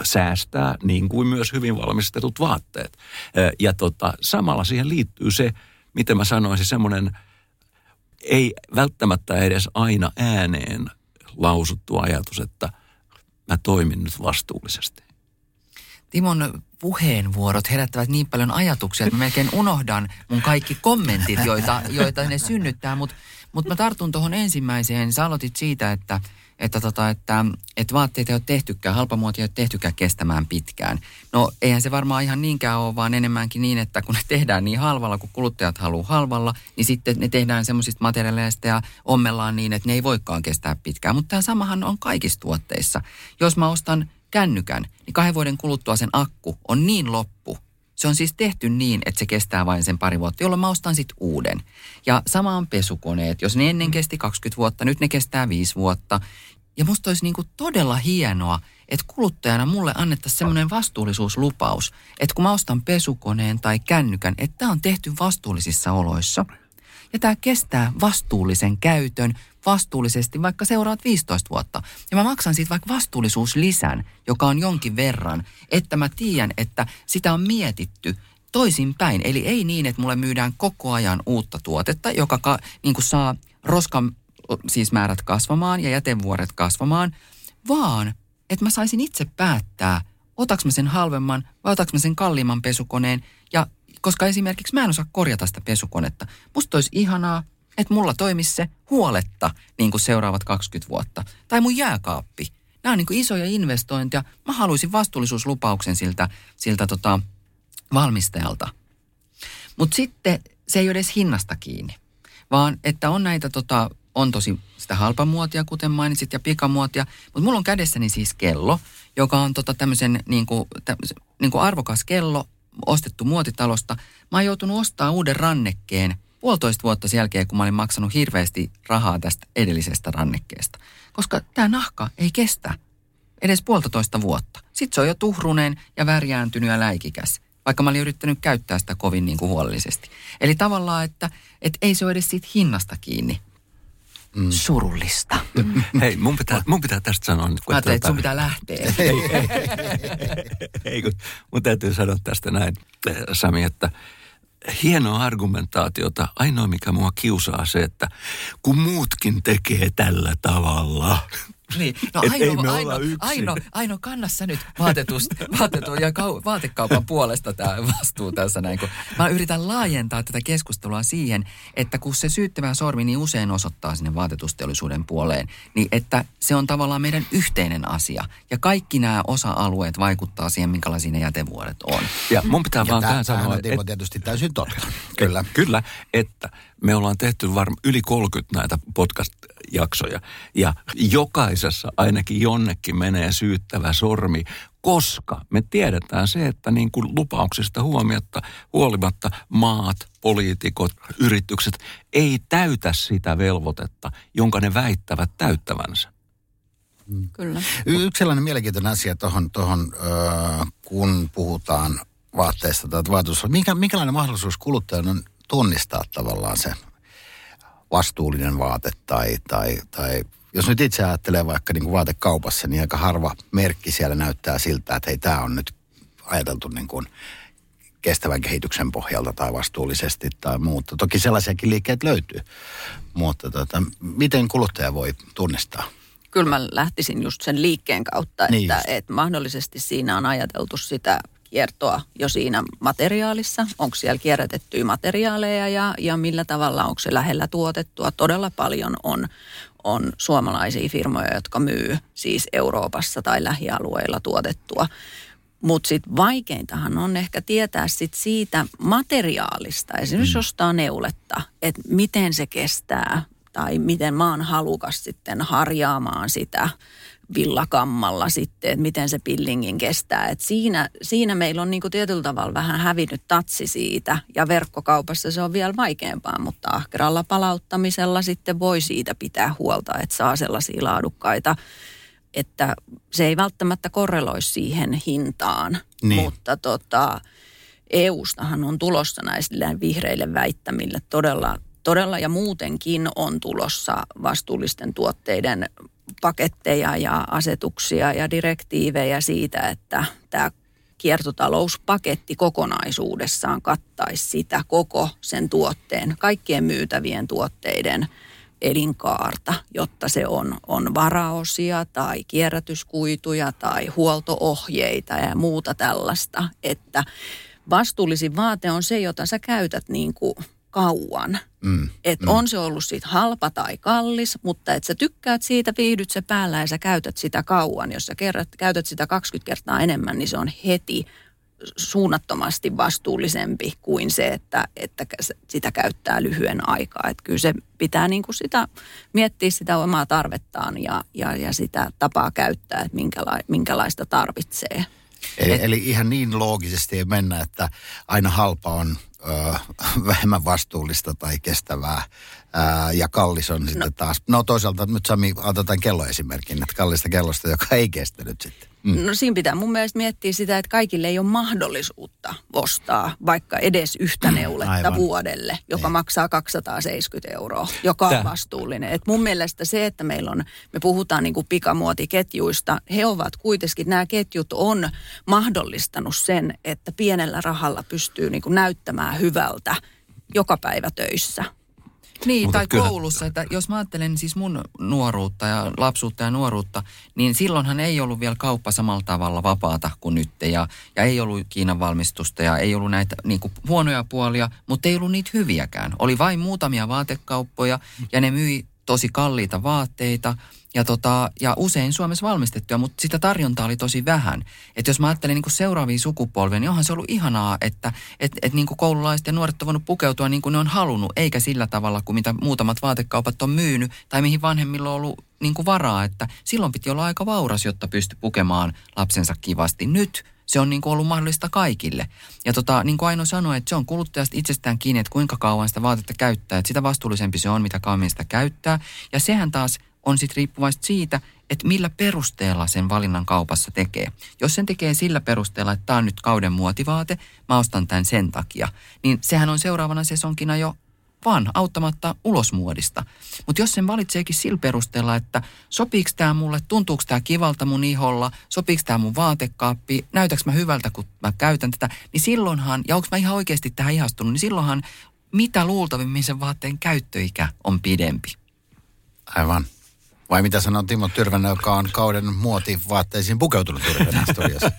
säästää niin kuin myös hyvin valmistetut vaatteet. Ja tota, samalla siihen liittyy se, miten mä sanoisin, semmoinen ei välttämättä edes aina ääneen lausuttu ajatus, että mä toimin nyt vastuullisesti. Timon puheenvuorot herättävät niin paljon ajatuksia, että mä melkein unohdan mun kaikki kommentit, joita, joita ne synnyttää. Mutta mut mä tartun tuohon ensimmäiseen. Sä aloitit siitä, että, että, tota, että, että vaatteita ei ole tehtykään, halpamuotia ei ole tehtykään kestämään pitkään. No eihän se varmaan ihan niinkään ole, vaan enemmänkin niin, että kun ne tehdään niin halvalla, kun kuluttajat haluaa halvalla, niin sitten ne tehdään semmoisista materiaaleista ja ommellaan niin, että ne ei voikaan kestää pitkään. Mutta tämä samahan on kaikissa tuotteissa. Jos mä ostan kännykän, niin kahden vuoden kuluttua sen akku on niin loppu. Se on siis tehty niin, että se kestää vain sen pari vuotta, jolloin mä ostan sitten uuden. Ja sama on pesukoneet. Jos ne ennen kesti kaksikymmentä vuotta, nyt ne kestää viisi vuotta. Ja musta olisi niinku todella hienoa, että kuluttajana mulle annettaisiin semmoinen vastuullisuuslupaus, että kun mä ostan pesukoneen tai kännykän, että tämä on tehty vastuullisissa oloissa. Ja tämä kestää vastuullisen käytön vastuullisesti vaikka seuraat viisitoista vuotta. Ja mä maksan siitä vaikka vastuullisuuslisän, joka on jonkin verran, että mä tiedän, että sitä on mietitty toisinpäin. Eli ei niin, että mulle myydään koko ajan uutta tuotetta, joka ka, niin kuin saa roskan siis määrät kasvamaan ja jätevuoret kasvamaan, vaan että mä saisin itse päättää, otaks mä sen halvemman vai otaks mä sen kalliimman pesukoneen, ja koska esimerkiksi mä en osaa korjata sitä pesukonetta. Musta olisi ihanaa, että mulla toimisi se huoletta niin kuin seuraavat kaksikymmentä vuotta. Tai mun jääkaappi. Nämä on niin kuin isoja investointeja. Mä haluaisin vastuullisuuslupauksen siltä, siltä tota valmistajalta. Mutta sitten se ei ole edes hinnasta kiinni, vaan että on näitä, tota, on tosi sitä halpamuotia, kuten mainitsit, ja pikamuotia. Mutta mulla on kädessäni siis kello, joka on tota tämmöisen niin kuin, tämmöisen, niin kuin arvokas kello, ostettu muotitalosta. Mä oon joutunut ostamaan uuden rannekkeen puolitoista vuotta sen jälkeen, kun mä olin maksanut hirveästi rahaa tästä edellisestä rannekkeesta. Koska tää nahka ei kestä edes puolitoista vuotta. Sitten se on jo tuhruneen ja värjääntynyt ja läikikäs, vaikka mä olin yrittänyt käyttää sitä kovin niin kuin huolellisesti. Eli tavallaan, että et ei se ole edes siitä hinnasta kiinni. Mm. Surullista. Mm. Hei, mun pitää, mun pitää tästä sanoa nyt. Mä ajattelin, että sun pitää lähteä. ei, ei, ei, kun mun täytyy sanoa tästä näin, Sami, että hienoa argumentaatiota. Ainoa, mikä mua kiusaa, se, että kun muutkin tekee tällä tavalla, Niin. No Aino, Aino, Aino, Aino, Aino, kanna sä nyt vaatetus, vaatetu ja kau, vaatekaupan puolesta tämä vastuu tässä näin. Kun mä yritän laajentaa tätä keskustelua siihen, että kun se syyttävä sormi niin usein osoittaa sinne vaatetusteollisuuden puoleen, niin että se on tavallaan meidän yhteinen asia. Ja kaikki nämä osa-alueet vaikuttaa siihen, minkälaisia ne jätevuodet on. Ja mun pitää ja vaan tähän sanoa, että... Timo tietysti täysin totta. Kyllä. Kyllä, että me ollaan tehty varmaan yli kolmekymmentä näitä podcast-jaksoja ja jokaisessa ainakin jonnekin menee syyttävä sormi, koska me tiedetään se, että niin kuin lupauksista huomiotta, huolimatta maat, poliitikot, yritykset ei täytä sitä velvoitetta, jonka ne väittävät täyttävänsä. Mm. Kyllä. Yksi sellainen mielenkiintoinen asia tuohon, tohon, äh, kun puhutaan vaatteista tai vaatusta. Mikä, minkälainen mahdollisuus kuluttajana on tunnistaa tavallaan se vastuullinen vaate tai, tai, tai jos nyt itse ajattelee vaikka niin kuin vaatekaupassa, niin aika harva merkki siellä näyttää siltä, että hei, tämä on nyt ajateltu niin kuin kestävän kehityksen pohjalta tai vastuullisesti tai muuta. Toki sellaisiakin liikkeet löytyy, mutta tota, miten kuluttaja voi tunnistaa? Kyllä mä lähtisin just sen liikkeen kautta, että, niin että mahdollisesti siinä on ajateltu sitä kiertoa jo siinä materiaalissa. Onko siellä kierrätettyjä materiaaleja ja, ja millä tavalla, onko se lähellä tuotettua. Todella paljon on, on suomalaisia firmoja, jotka myy siis Euroopassa tai lähialueilla tuotettua. Mutta sitten vaikeintahan on ehkä tietää sit siitä materiaalista, esimerkiksi jostain neuletta, että miten se kestää tai miten mä oon halukas sitten harjaamaan sitä villakammalla sitten, että miten se pillingin kestää. Et siinä, siinä meillä on niinku tietyllä tavalla vähän hävinnyt tatsi siitä, ja verkkokaupassa se on vielä vaikeampaa, mutta ahkeralla palauttamisella sitten voi siitä pitää huolta, että saa sellaisia laadukkaita, että se ei välttämättä korreloi siihen hintaan, niin. Mutta tota, E U:stahan on tulossa näille vihreille väittämille todella, todella ja muutenkin on tulossa vastuullisten tuotteiden paketteja ja asetuksia ja direktiivejä siitä, että tämä kiertotalouspaketti kokonaisuudessaan kattaisi sitä koko sen tuotteen, kaikkien myytävien tuotteiden elinkaarta, jotta se on, on varaosia tai kierrätyskuituja tai huolto-ohjeita ja muuta tällaista, että vastuullisin vaate on se, jota sä käytät niin kuin kauan. Mm, että mm. on se ollut siitä halpa tai kallis, mutta että sä tykkäät siitä, viihdyt se päällä ja sä käytät sitä kauan. Jos sä kerrät, käytät sitä kaksikymmentä kertaa enemmän, niin se on heti suunnattomasti vastuullisempi kuin se, että, että sitä käyttää lyhyen aikaa. Että kyllä se pitää niin kuin sitä, miettiä sitä omaa tarvettaan ja, ja, ja sitä tapaa käyttää, että minkäla- minkälaista tarvitsee. Eli, Et, eli ihan niin loogisesti ei mennä, että aina halpa on Öö, vähemmän vastuullista tai kestävää öö, ja kallis on sitten no. taas. No toisaalta nyt Sami, otetaan kelloesimerkin, että kallista kellosta, joka ei kestänyt sitten. Mm. No siinä pitää mun mielestä miettiä sitä, että kaikille ei ole mahdollisuutta ostaa vaikka edes yhtä neuletta Aivan. vuodelle, joka niin. maksaa kaksisataaseitsemänkymmentä euroa, joka on Tää. vastuullinen. Et mun mielestä se, että meillä on, me puhutaan niinku pikamuotiketjuista, he ovat kuitenkin, nämä ketjut on mahdollistanut sen, että pienellä rahalla pystyy niinku näyttämään hyvältä joka päivä töissä. Niin, Mutta tai kyllä. koulussa, että jos mä ajattelen siis mun nuoruutta ja lapsuutta ja nuoruutta, niin silloinhan ei ollut vielä kauppa samalla tavalla vapaata kuin nyt. Ja, ja ei ollut Kiinan valmistusta ja ei ollut näitä niin kuin huonoja puolia, mutta ei ollut niitä hyviäkään. Oli vain muutamia vaatekauppoja ja ne myi tosi kalliita vaatteita ja, tota, ja usein Suomessa valmistettuja, mutta sitä tarjontaa oli tosi vähän. Että jos mä ajattelen niin kuin seuraavia sukupolvia, niin onhan se ollut ihanaa, että et, et niin kuin koululaiset ja nuoret on voinut pukeutua niin kuin ne on halunnut, eikä sillä tavalla kuin mitä muutamat vaatekaupat on myynyt tai mihin vanhemmilla on ollut niin kuin varaa. Että silloin piti olla aika vauras, jotta pystyi pukemaan lapsensa kivasti nyt. Se on niin kuin ollut mahdollista kaikille. Ja tota, niin kuin Aino sanoi, että se on kuluttajasta itsestään kiinni, että kuinka kauan sitä vaatetta käyttää. Että sitä vastuullisempi se on, mitä kauemmin sitä käyttää. Ja sehän taas on sitten riippuvaista siitä, että millä perusteella sen valinnan kaupassa tekee. Jos sen tekee sillä perusteella, että tämä on nyt kauden muotivaate, mä ostan tämän sen takia, niin sehän on seuraavana sesonkina jo vaan auttamatta ulos muodista. Mutta jos sen valitseekin sillä perusteella, että sopiiko tämä mulle, tuntuuko tämä kivalta mun iholla, sopiiko tämä mun vaatekaappi, näytäks mä hyvältä, kun mä käytän tätä, niin silloinhan, ja onko mä ihan oikeasti tähän ihastunut, niin silloinhan mitä luultavimmin sen vaatteen käyttöikä on pidempi. Aivan. Vai mitä sanoo Timo Tyrväinen, joka on kauden muotivaatteisiin pukeutunut Tyrväinen studiossa?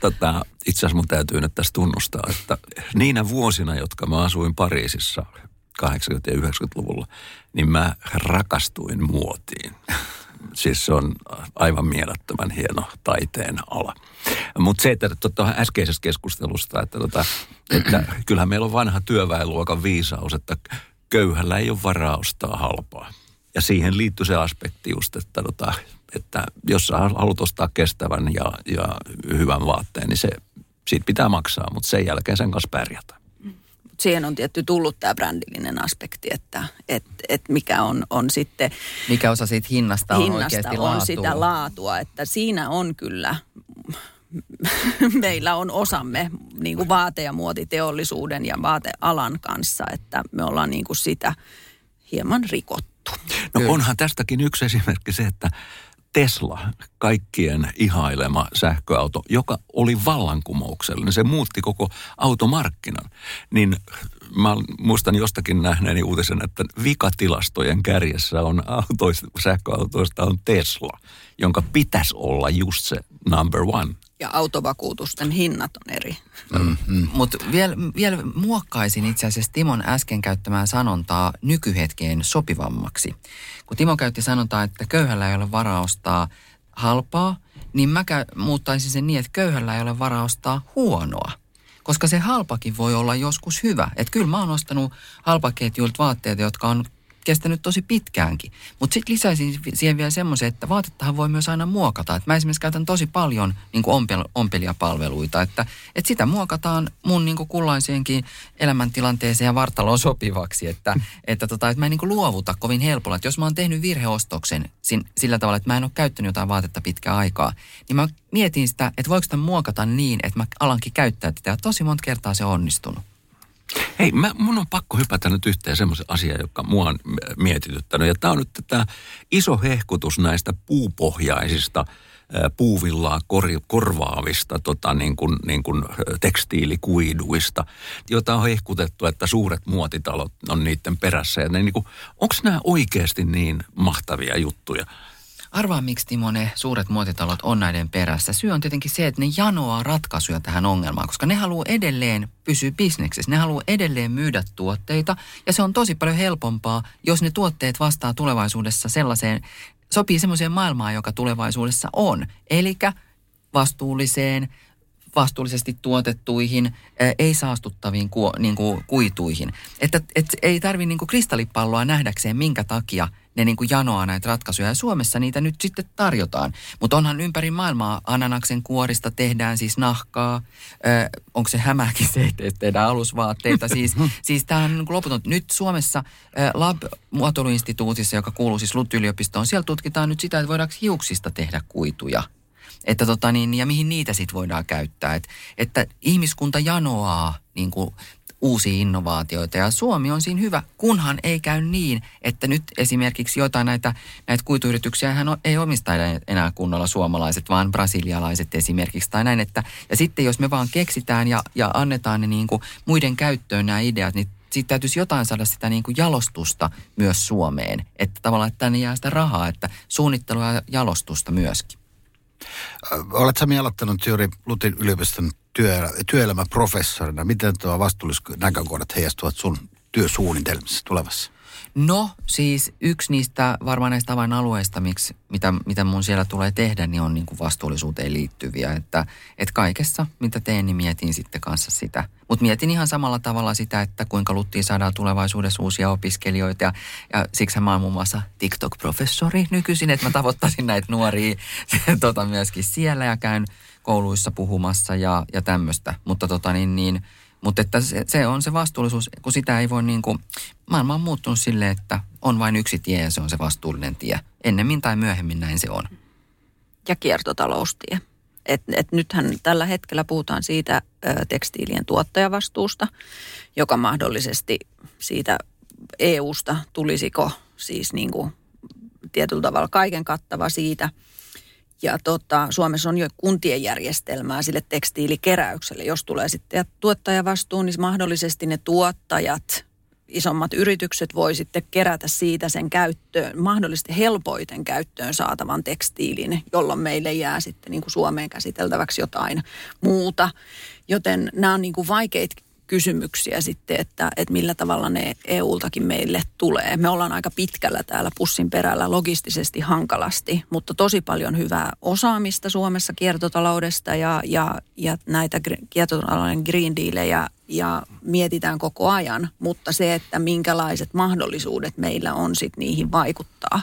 Tota, itse asiassa mun täytyy nyt tässä tunnustaa, että niinä vuosina, jotka mä asuin Pariisissa kahdeksankymmentä- ja yhdeksänkymmentäluvulla, niin mä rakastuin muotiin. Siis se on aivan mielettömän hieno taiteen ala. Mutta se, että tuohon äskeisestä keskustelusta, että, tota, että kyllähän meillä on vanha työväenluokan viisaus, että köyhällä ei ole varaa ostaa halpaa. Ja siihen liittyy se aspekti just, että, tota, että jos sä haluat ostaa kestävän ja, ja hyvän vaatteen, niin se, siitä pitää maksaa, mutta sen jälkeen sen kanssa pärjätä. Siihen on tietty tullut tämä brändillinen aspekti, että et, et mikä on, on sitten... Mikä osa siitä hinnasta on hinnasta oikeasti on laatua. Sitä laatua, että siinä on kyllä... Meillä on osamme niin kuin vaate- ja muotiteollisuuden ja vaatealan kanssa, että me ollaan niin kuin sitä hieman rikottu. No onhan tästäkin yksi esimerkki se, että Tesla, kaikkien ihailema sähköauto, joka oli vallankumouksellinen, se muutti koko automarkkinan, niin mä muistan jostakin nähneeni uutisen, että vikatilastojen kärjessä on autoista, sähköautoista on Tesla, jonka pitäisi olla just se number one. Ja autovakuutusten hinnat on eri. Mm-hmm. Mutta vielä viel muokkaisin itse asiassa Timon äsken käyttämää sanontaa nykyhetkeen sopivammaksi. Kun Timo käytti sanontaa, että köyhällä ei ole varaa ostaa halpaa, niin mä kä- muuttaisin sen niin, että köyhällä ei ole varaa ostaa huonoa. Koska se halpakin voi olla joskus hyvä. Että kyllä mä oon ostanut halpaketjuilta vaatteita, jotka on kestänyt tosi pitkäänkin. Mutta sitten lisäisin siihen vielä semmoisen, että vaatettahan voi myös aina muokata. Et mä esimerkiksi käytän tosi paljon niin kuin ompel- ompelijapalveluita, että et sitä muokataan mun niin kuin kullaiseenkin elämäntilanteeseen ja vartaloon sopivaksi. Että, että tota, et mä en niin kuin luovuta kovin helpolla. Et jos mä oon tehnyt virheostoksen sin, sillä tavalla, että mä en ole käyttänyt jotain vaatetta pitkää aikaa, niin mä mietin sitä, että voiko sitä muokata niin, että mä alankin käyttää tätä. Ja tosi monta kertaa se on onnistunut. Hei, mä, mun on pakko hypätä nyt yhteen semmoisen asian, joka mua on mietityttänyt. Ja tää on nyt tämä iso hehkutus näistä puupohjaisista, puuvillaa kor- korvaavista tota, niin kuin, niin kuin tekstiilikuiduista, joita on hehkutettu, että suuret muotitalot on niiden perässä. Ja ne, niin kuin, onks nämä oikeasti niin mahtavia juttuja? Arvaa, miksi Timo, ne suuret muotitalot on näiden perässä. Syy on tietenkin se, että ne janoaa ratkaisuja tähän ongelmaan, koska ne haluaa edelleen pysyä bisneksessä. Ne haluaa edelleen myydä tuotteita ja se on tosi paljon helpompaa, jos ne tuotteet vastaa tulevaisuudessa sellaiseen, sopii semmoiseen maailmaan, joka tulevaisuudessa on. Elikkä vastuulliseen, vastuullisesti tuotettuihin, ei saastuttaviin ku, niin kuin kuituihin. Että et, ei tarvitse niin kuin kristallipalloa nähdäkseen, minkä takia ne niin kuin janoaa näitä ratkaisuja. Ja Suomessa niitä nyt sitten tarjotaan. Mutta onhan ympäri maailmaa ananaksen kuorista tehdään siis nahkaa. Ö, onko se hämähäkin se, että tehdään alusvaatteita? Siis, siis tämähän on niin kuin loputon. Nyt Suomessa L A B-muotoiluinstituutissa, joka kuuluu siis L U T-yliopistoon, siellä tutkitaan nyt sitä, että voidaanko hiuksista tehdä kuituja. Että tota niin, ja mihin niitä sitten voidaan käyttää. Et, että ihmiskunta janoaa niin kuin uusia innovaatioita ja Suomi on siinä hyvä, kunhan ei käy niin, että nyt esimerkiksi jotain näitä, näitä kuituyrityksiä hän ei omista enää kunnolla suomalaiset, vaan brasilialaiset esimerkiksi tai näin. Että, ja sitten jos me vaan keksitään ja, ja annetaan ne niin kuin muiden käyttöön nämä ideat, niin siitä täytyisi jotain saada sitä niin kuin jalostusta myös Suomeen. Että tavallaan, että tänne jää sitä rahaa, että suunnittelua ja jalostusta myöskin. Oletko Sami aloittanut juuri L U Tin yliopiston työ, työelämäprofessorina. Miten tuo vastuulliset näkökohdat heijastuvat sun työsuunnitelmissa tulevassa? No siis yksi niistä varmaan näistä avainalueista, miksi, mitä, mitä mun siellä tulee tehdä, niin on niin kuin vastuullisuuteen liittyviä. Että, että kaikessa, mitä teen, niin mietin sitten kanssa sitä. Mutta mietin ihan samalla tavalla sitä, että kuinka L U Ttiin saadaan tulevaisuudessa uusia opiskelijoita. Ja, ja siksi mä oon muun muassa TikTok-professori nykyisin, että mä tavoittaisin näitä nuoria tota, myöskin siellä ja käyn kouluissa puhumassa ja, ja tämmöistä. Mutta tota niin... niin Mutta että se, se on se vastuullisuus, kun sitä ei voi niin kuin, maailma on muuttunut silleen, että on vain yksi tie ja se on se vastuullinen tie. Ennemmin tai myöhemmin näin se on. Ja kiertotaloustie. Et, et nythän tällä hetkellä puhutaan siitä ö, tekstiilien tuottajavastuusta, joka mahdollisesti siitä E U:sta tulisiko siis niin kuin tietyllä tavalla kaiken kattava siitä. Ja tota, Suomessa on jo kuntien järjestelmää sille tekstiilikeräykselle. Jos tulee sitten tuottajavastuu, niin mahdollisesti ne tuottajat isommat yritykset voi sitten kerätä siitä sen käyttöön, mahdollisesti helpoiten käyttöön saatavan tekstiilin, jolloin meille jää sitten niin kuin Suomeen käsiteltäväksi jotain muuta. Joten nämä on niin kuin vaikeita kysymyksiä sitten, että, että millä tavalla ne E U:ltakin meille tulee. Me ollaan aika pitkällä täällä pussin perällä logistisesti hankalasti, mutta tosi paljon hyvää osaamista Suomessa kiertotaloudesta ja, ja, ja näitä kiertotalouden green dealejä ja mietitään koko ajan, mutta se, että minkälaiset mahdollisuudet meillä on sit niihin vaikuttaa,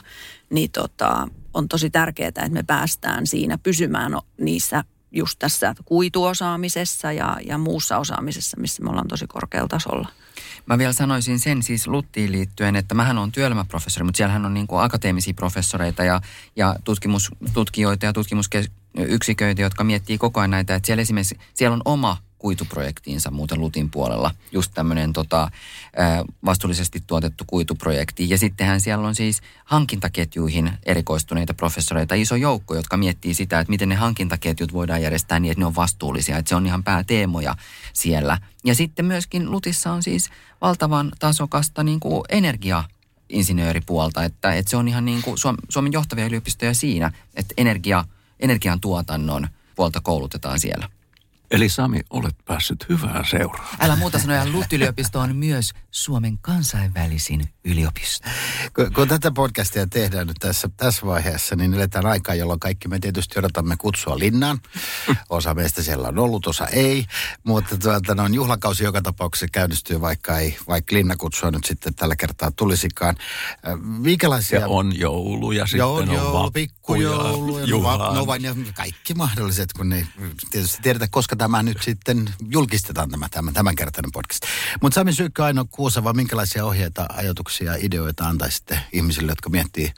niin tota, on tosi tärkeää, että me päästään siinä pysymään niissä just tässä kuituosaamisessa ja, ja muussa osaamisessa, missä me ollaan tosi korkealla tasolla. Mä vielä sanoisin sen siis LUTiin liittyen, että mähän on työelämäprofessori, mutta siellähän on niin kuin akateemisia professoreita ja, ja tutkimus, tutkijoita ja tutkimusyksiköitä, jotka miettii koko ajan näitä, että siellä esimerkiksi siellä on oma kuituprojektiinsa muuten LUTin puolella, just tämmöinen tota, vastuullisesti tuotettu kuituprojekti. Ja sittenhän siellä on siis hankintaketjuihin erikoistuneita professoreita, iso joukko, jotka miettii sitä, että miten ne hankintaketjut voidaan järjestää niin, että ne on vastuullisia, että se on ihan pääteemoja siellä. Ja sitten myöskin LUTissa on siis valtavan tasokasta niin kuin energia-insinööripuolta, että, että se on ihan niin kuin Suomen johtavia yliopistoja siinä, että energia, energiantuotannon puolta koulutetaan siellä. Eli Sami, olet päässyt hyvään seuraan. Älä muuta sanoja, LUT-yliopisto on myös Suomen kansainvälisin yliopisto. Kun, kun tätä podcastia tehdään nyt tässä, tässä vaiheessa, niin eletään aikaa, jolloin kaikki me tietysti odotamme kutsua Linnaan. Osa meistä siellä on ollut, osa ei. Mutta tuolta, no, juhlakausi joka tapauksessa käynnistyy, vaikka ei, vaikka Linna kutsua nyt sitten tällä kertaa tulisikaan. Minkälaisia... Ja on jouluja, ja sitten on joulu, pikkujouluja, novan ja kaikki mahdolliset, kun ne tietysti tiedetään, koska tämä nyt sitten julkistetaan tämä, tämä tämänkertainen podcast. Mutta Sami Sykkö, Aino Kuusava, minkälaisia ohjeita, ajatuksia, ideoita antaisitte ihmisille, jotka miettii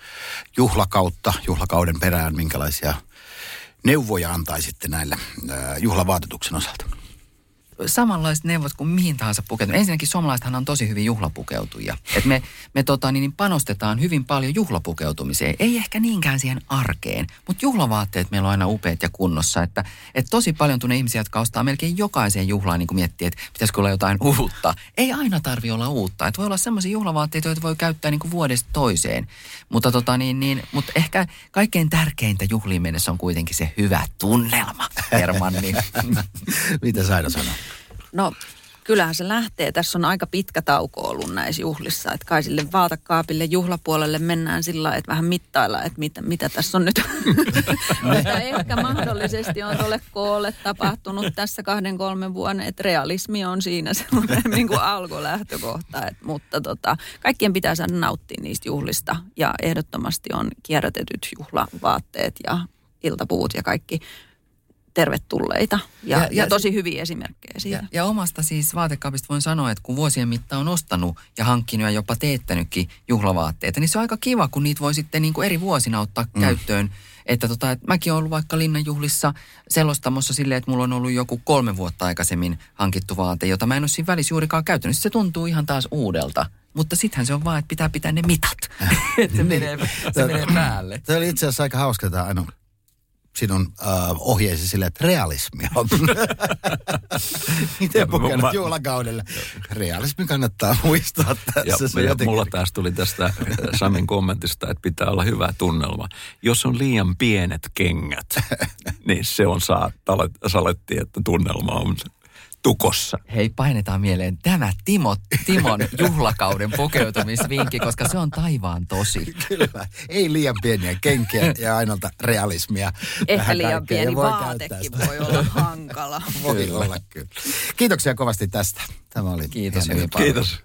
juhlakautta, juhlakauden perään, minkälaisia neuvoja antaisitte näille juhlavaatetuksen osalta? Samanlaiset neuvot kuin mihin tahansa pukeutuminen. Ensinnäkin suomalaisethan on tosi hyvin juhlapukeutujia. Et me me tota, niin, panostetaan hyvin paljon juhlapukeutumiseen. Ei ehkä niinkään siihen arkeen, mutta juhlavaatteet meillä on aina upeat ja kunnossa. Että, et tosi paljon tunne ihmisiä, jotka ostaa melkein jokaiseen juhlaan, niin kun miettii, että pitäisikö olla jotain uutta. Ei aina tarvitse olla uutta. Et voi olla sellaisia juhlavaatteita, joita voi käyttää niin kuin vuodesta toiseen. Mutta, tota, niin, niin, mutta ehkä kaikkein tärkeintä juhliin mennessä on kuitenkin se hyvä tunnelma, Hermanni. Mitä sä aina sanoo? No kyllähän se lähtee. Tässä on aika pitkä tauko ollut näissä juhlissa. Että kai sille vaatakaapille juhlapuolelle mennään sillä lailla, että vähän mittaillaan, että mitä, mitä tässä on nyt. Mitä ehkä mahdollisesti on tuolle koolle tapahtunut tässä kahden kolmen vuoden. Että realismi on siinä sellainen niin kuin alkulähtökohta. Et, mutta tota, kaikkien pitää saada nauttia niistä juhlista. Ja ehdottomasti on kierrätetyt juhlavaatteet ja iltapuvut ja kaikki tervetulleita ja, ja, ja tosi hyviä esimerkkejä siitä. Ja, ja omasta siis vaatekaapista voin sanoa, että kun vuosien mittaan on ostanut ja hankkinut ja jopa teettänytkin juhlavaatteita, niin se on aika kiva, kun niitä voi sitten niin kuin eri vuosina ottaa mm. käyttöön. Että tota, et mäkin olen ollut vaikka Linnanjuhlissa selostamossa silleen, että mulla on ollut joku kolme vuotta aikaisemmin hankittu vaate, jota mä en ole siinä välissä juurikaan käyttänyt. Se tuntuu ihan taas uudelta. Mutta sittenhän se on vaan, että pitää pitää ne mitat. Että se menee, se menee päälle. Se oli itse asiassa aika hauska tämä ainoa. Sinun äh, ohjeesi sille, että realismia on. Itse pukenut juhlakaudella. Realismi kannattaa muistaa tässä. Ja, ja mulla taas tuli tästä Samin kommentista, että pitää olla hyvä tunnelma. Jos on liian pienet kengät, niin se on saa, saletti, että tunnelma on tukossa. Hei, painetaan mieleen tämä Timo, Timon juhlakauden pukeutumisvinkki, koska se on taivaan tosi. Kyllä, ei liian pieniä kenkiä ja ainoalta realismia. Ehkä liian pieni voi vaatekin voi olla hankala. Voi olla, kyllä. Kiitoksia kovasti tästä. Tämä oli. Kiitos. Kiitos.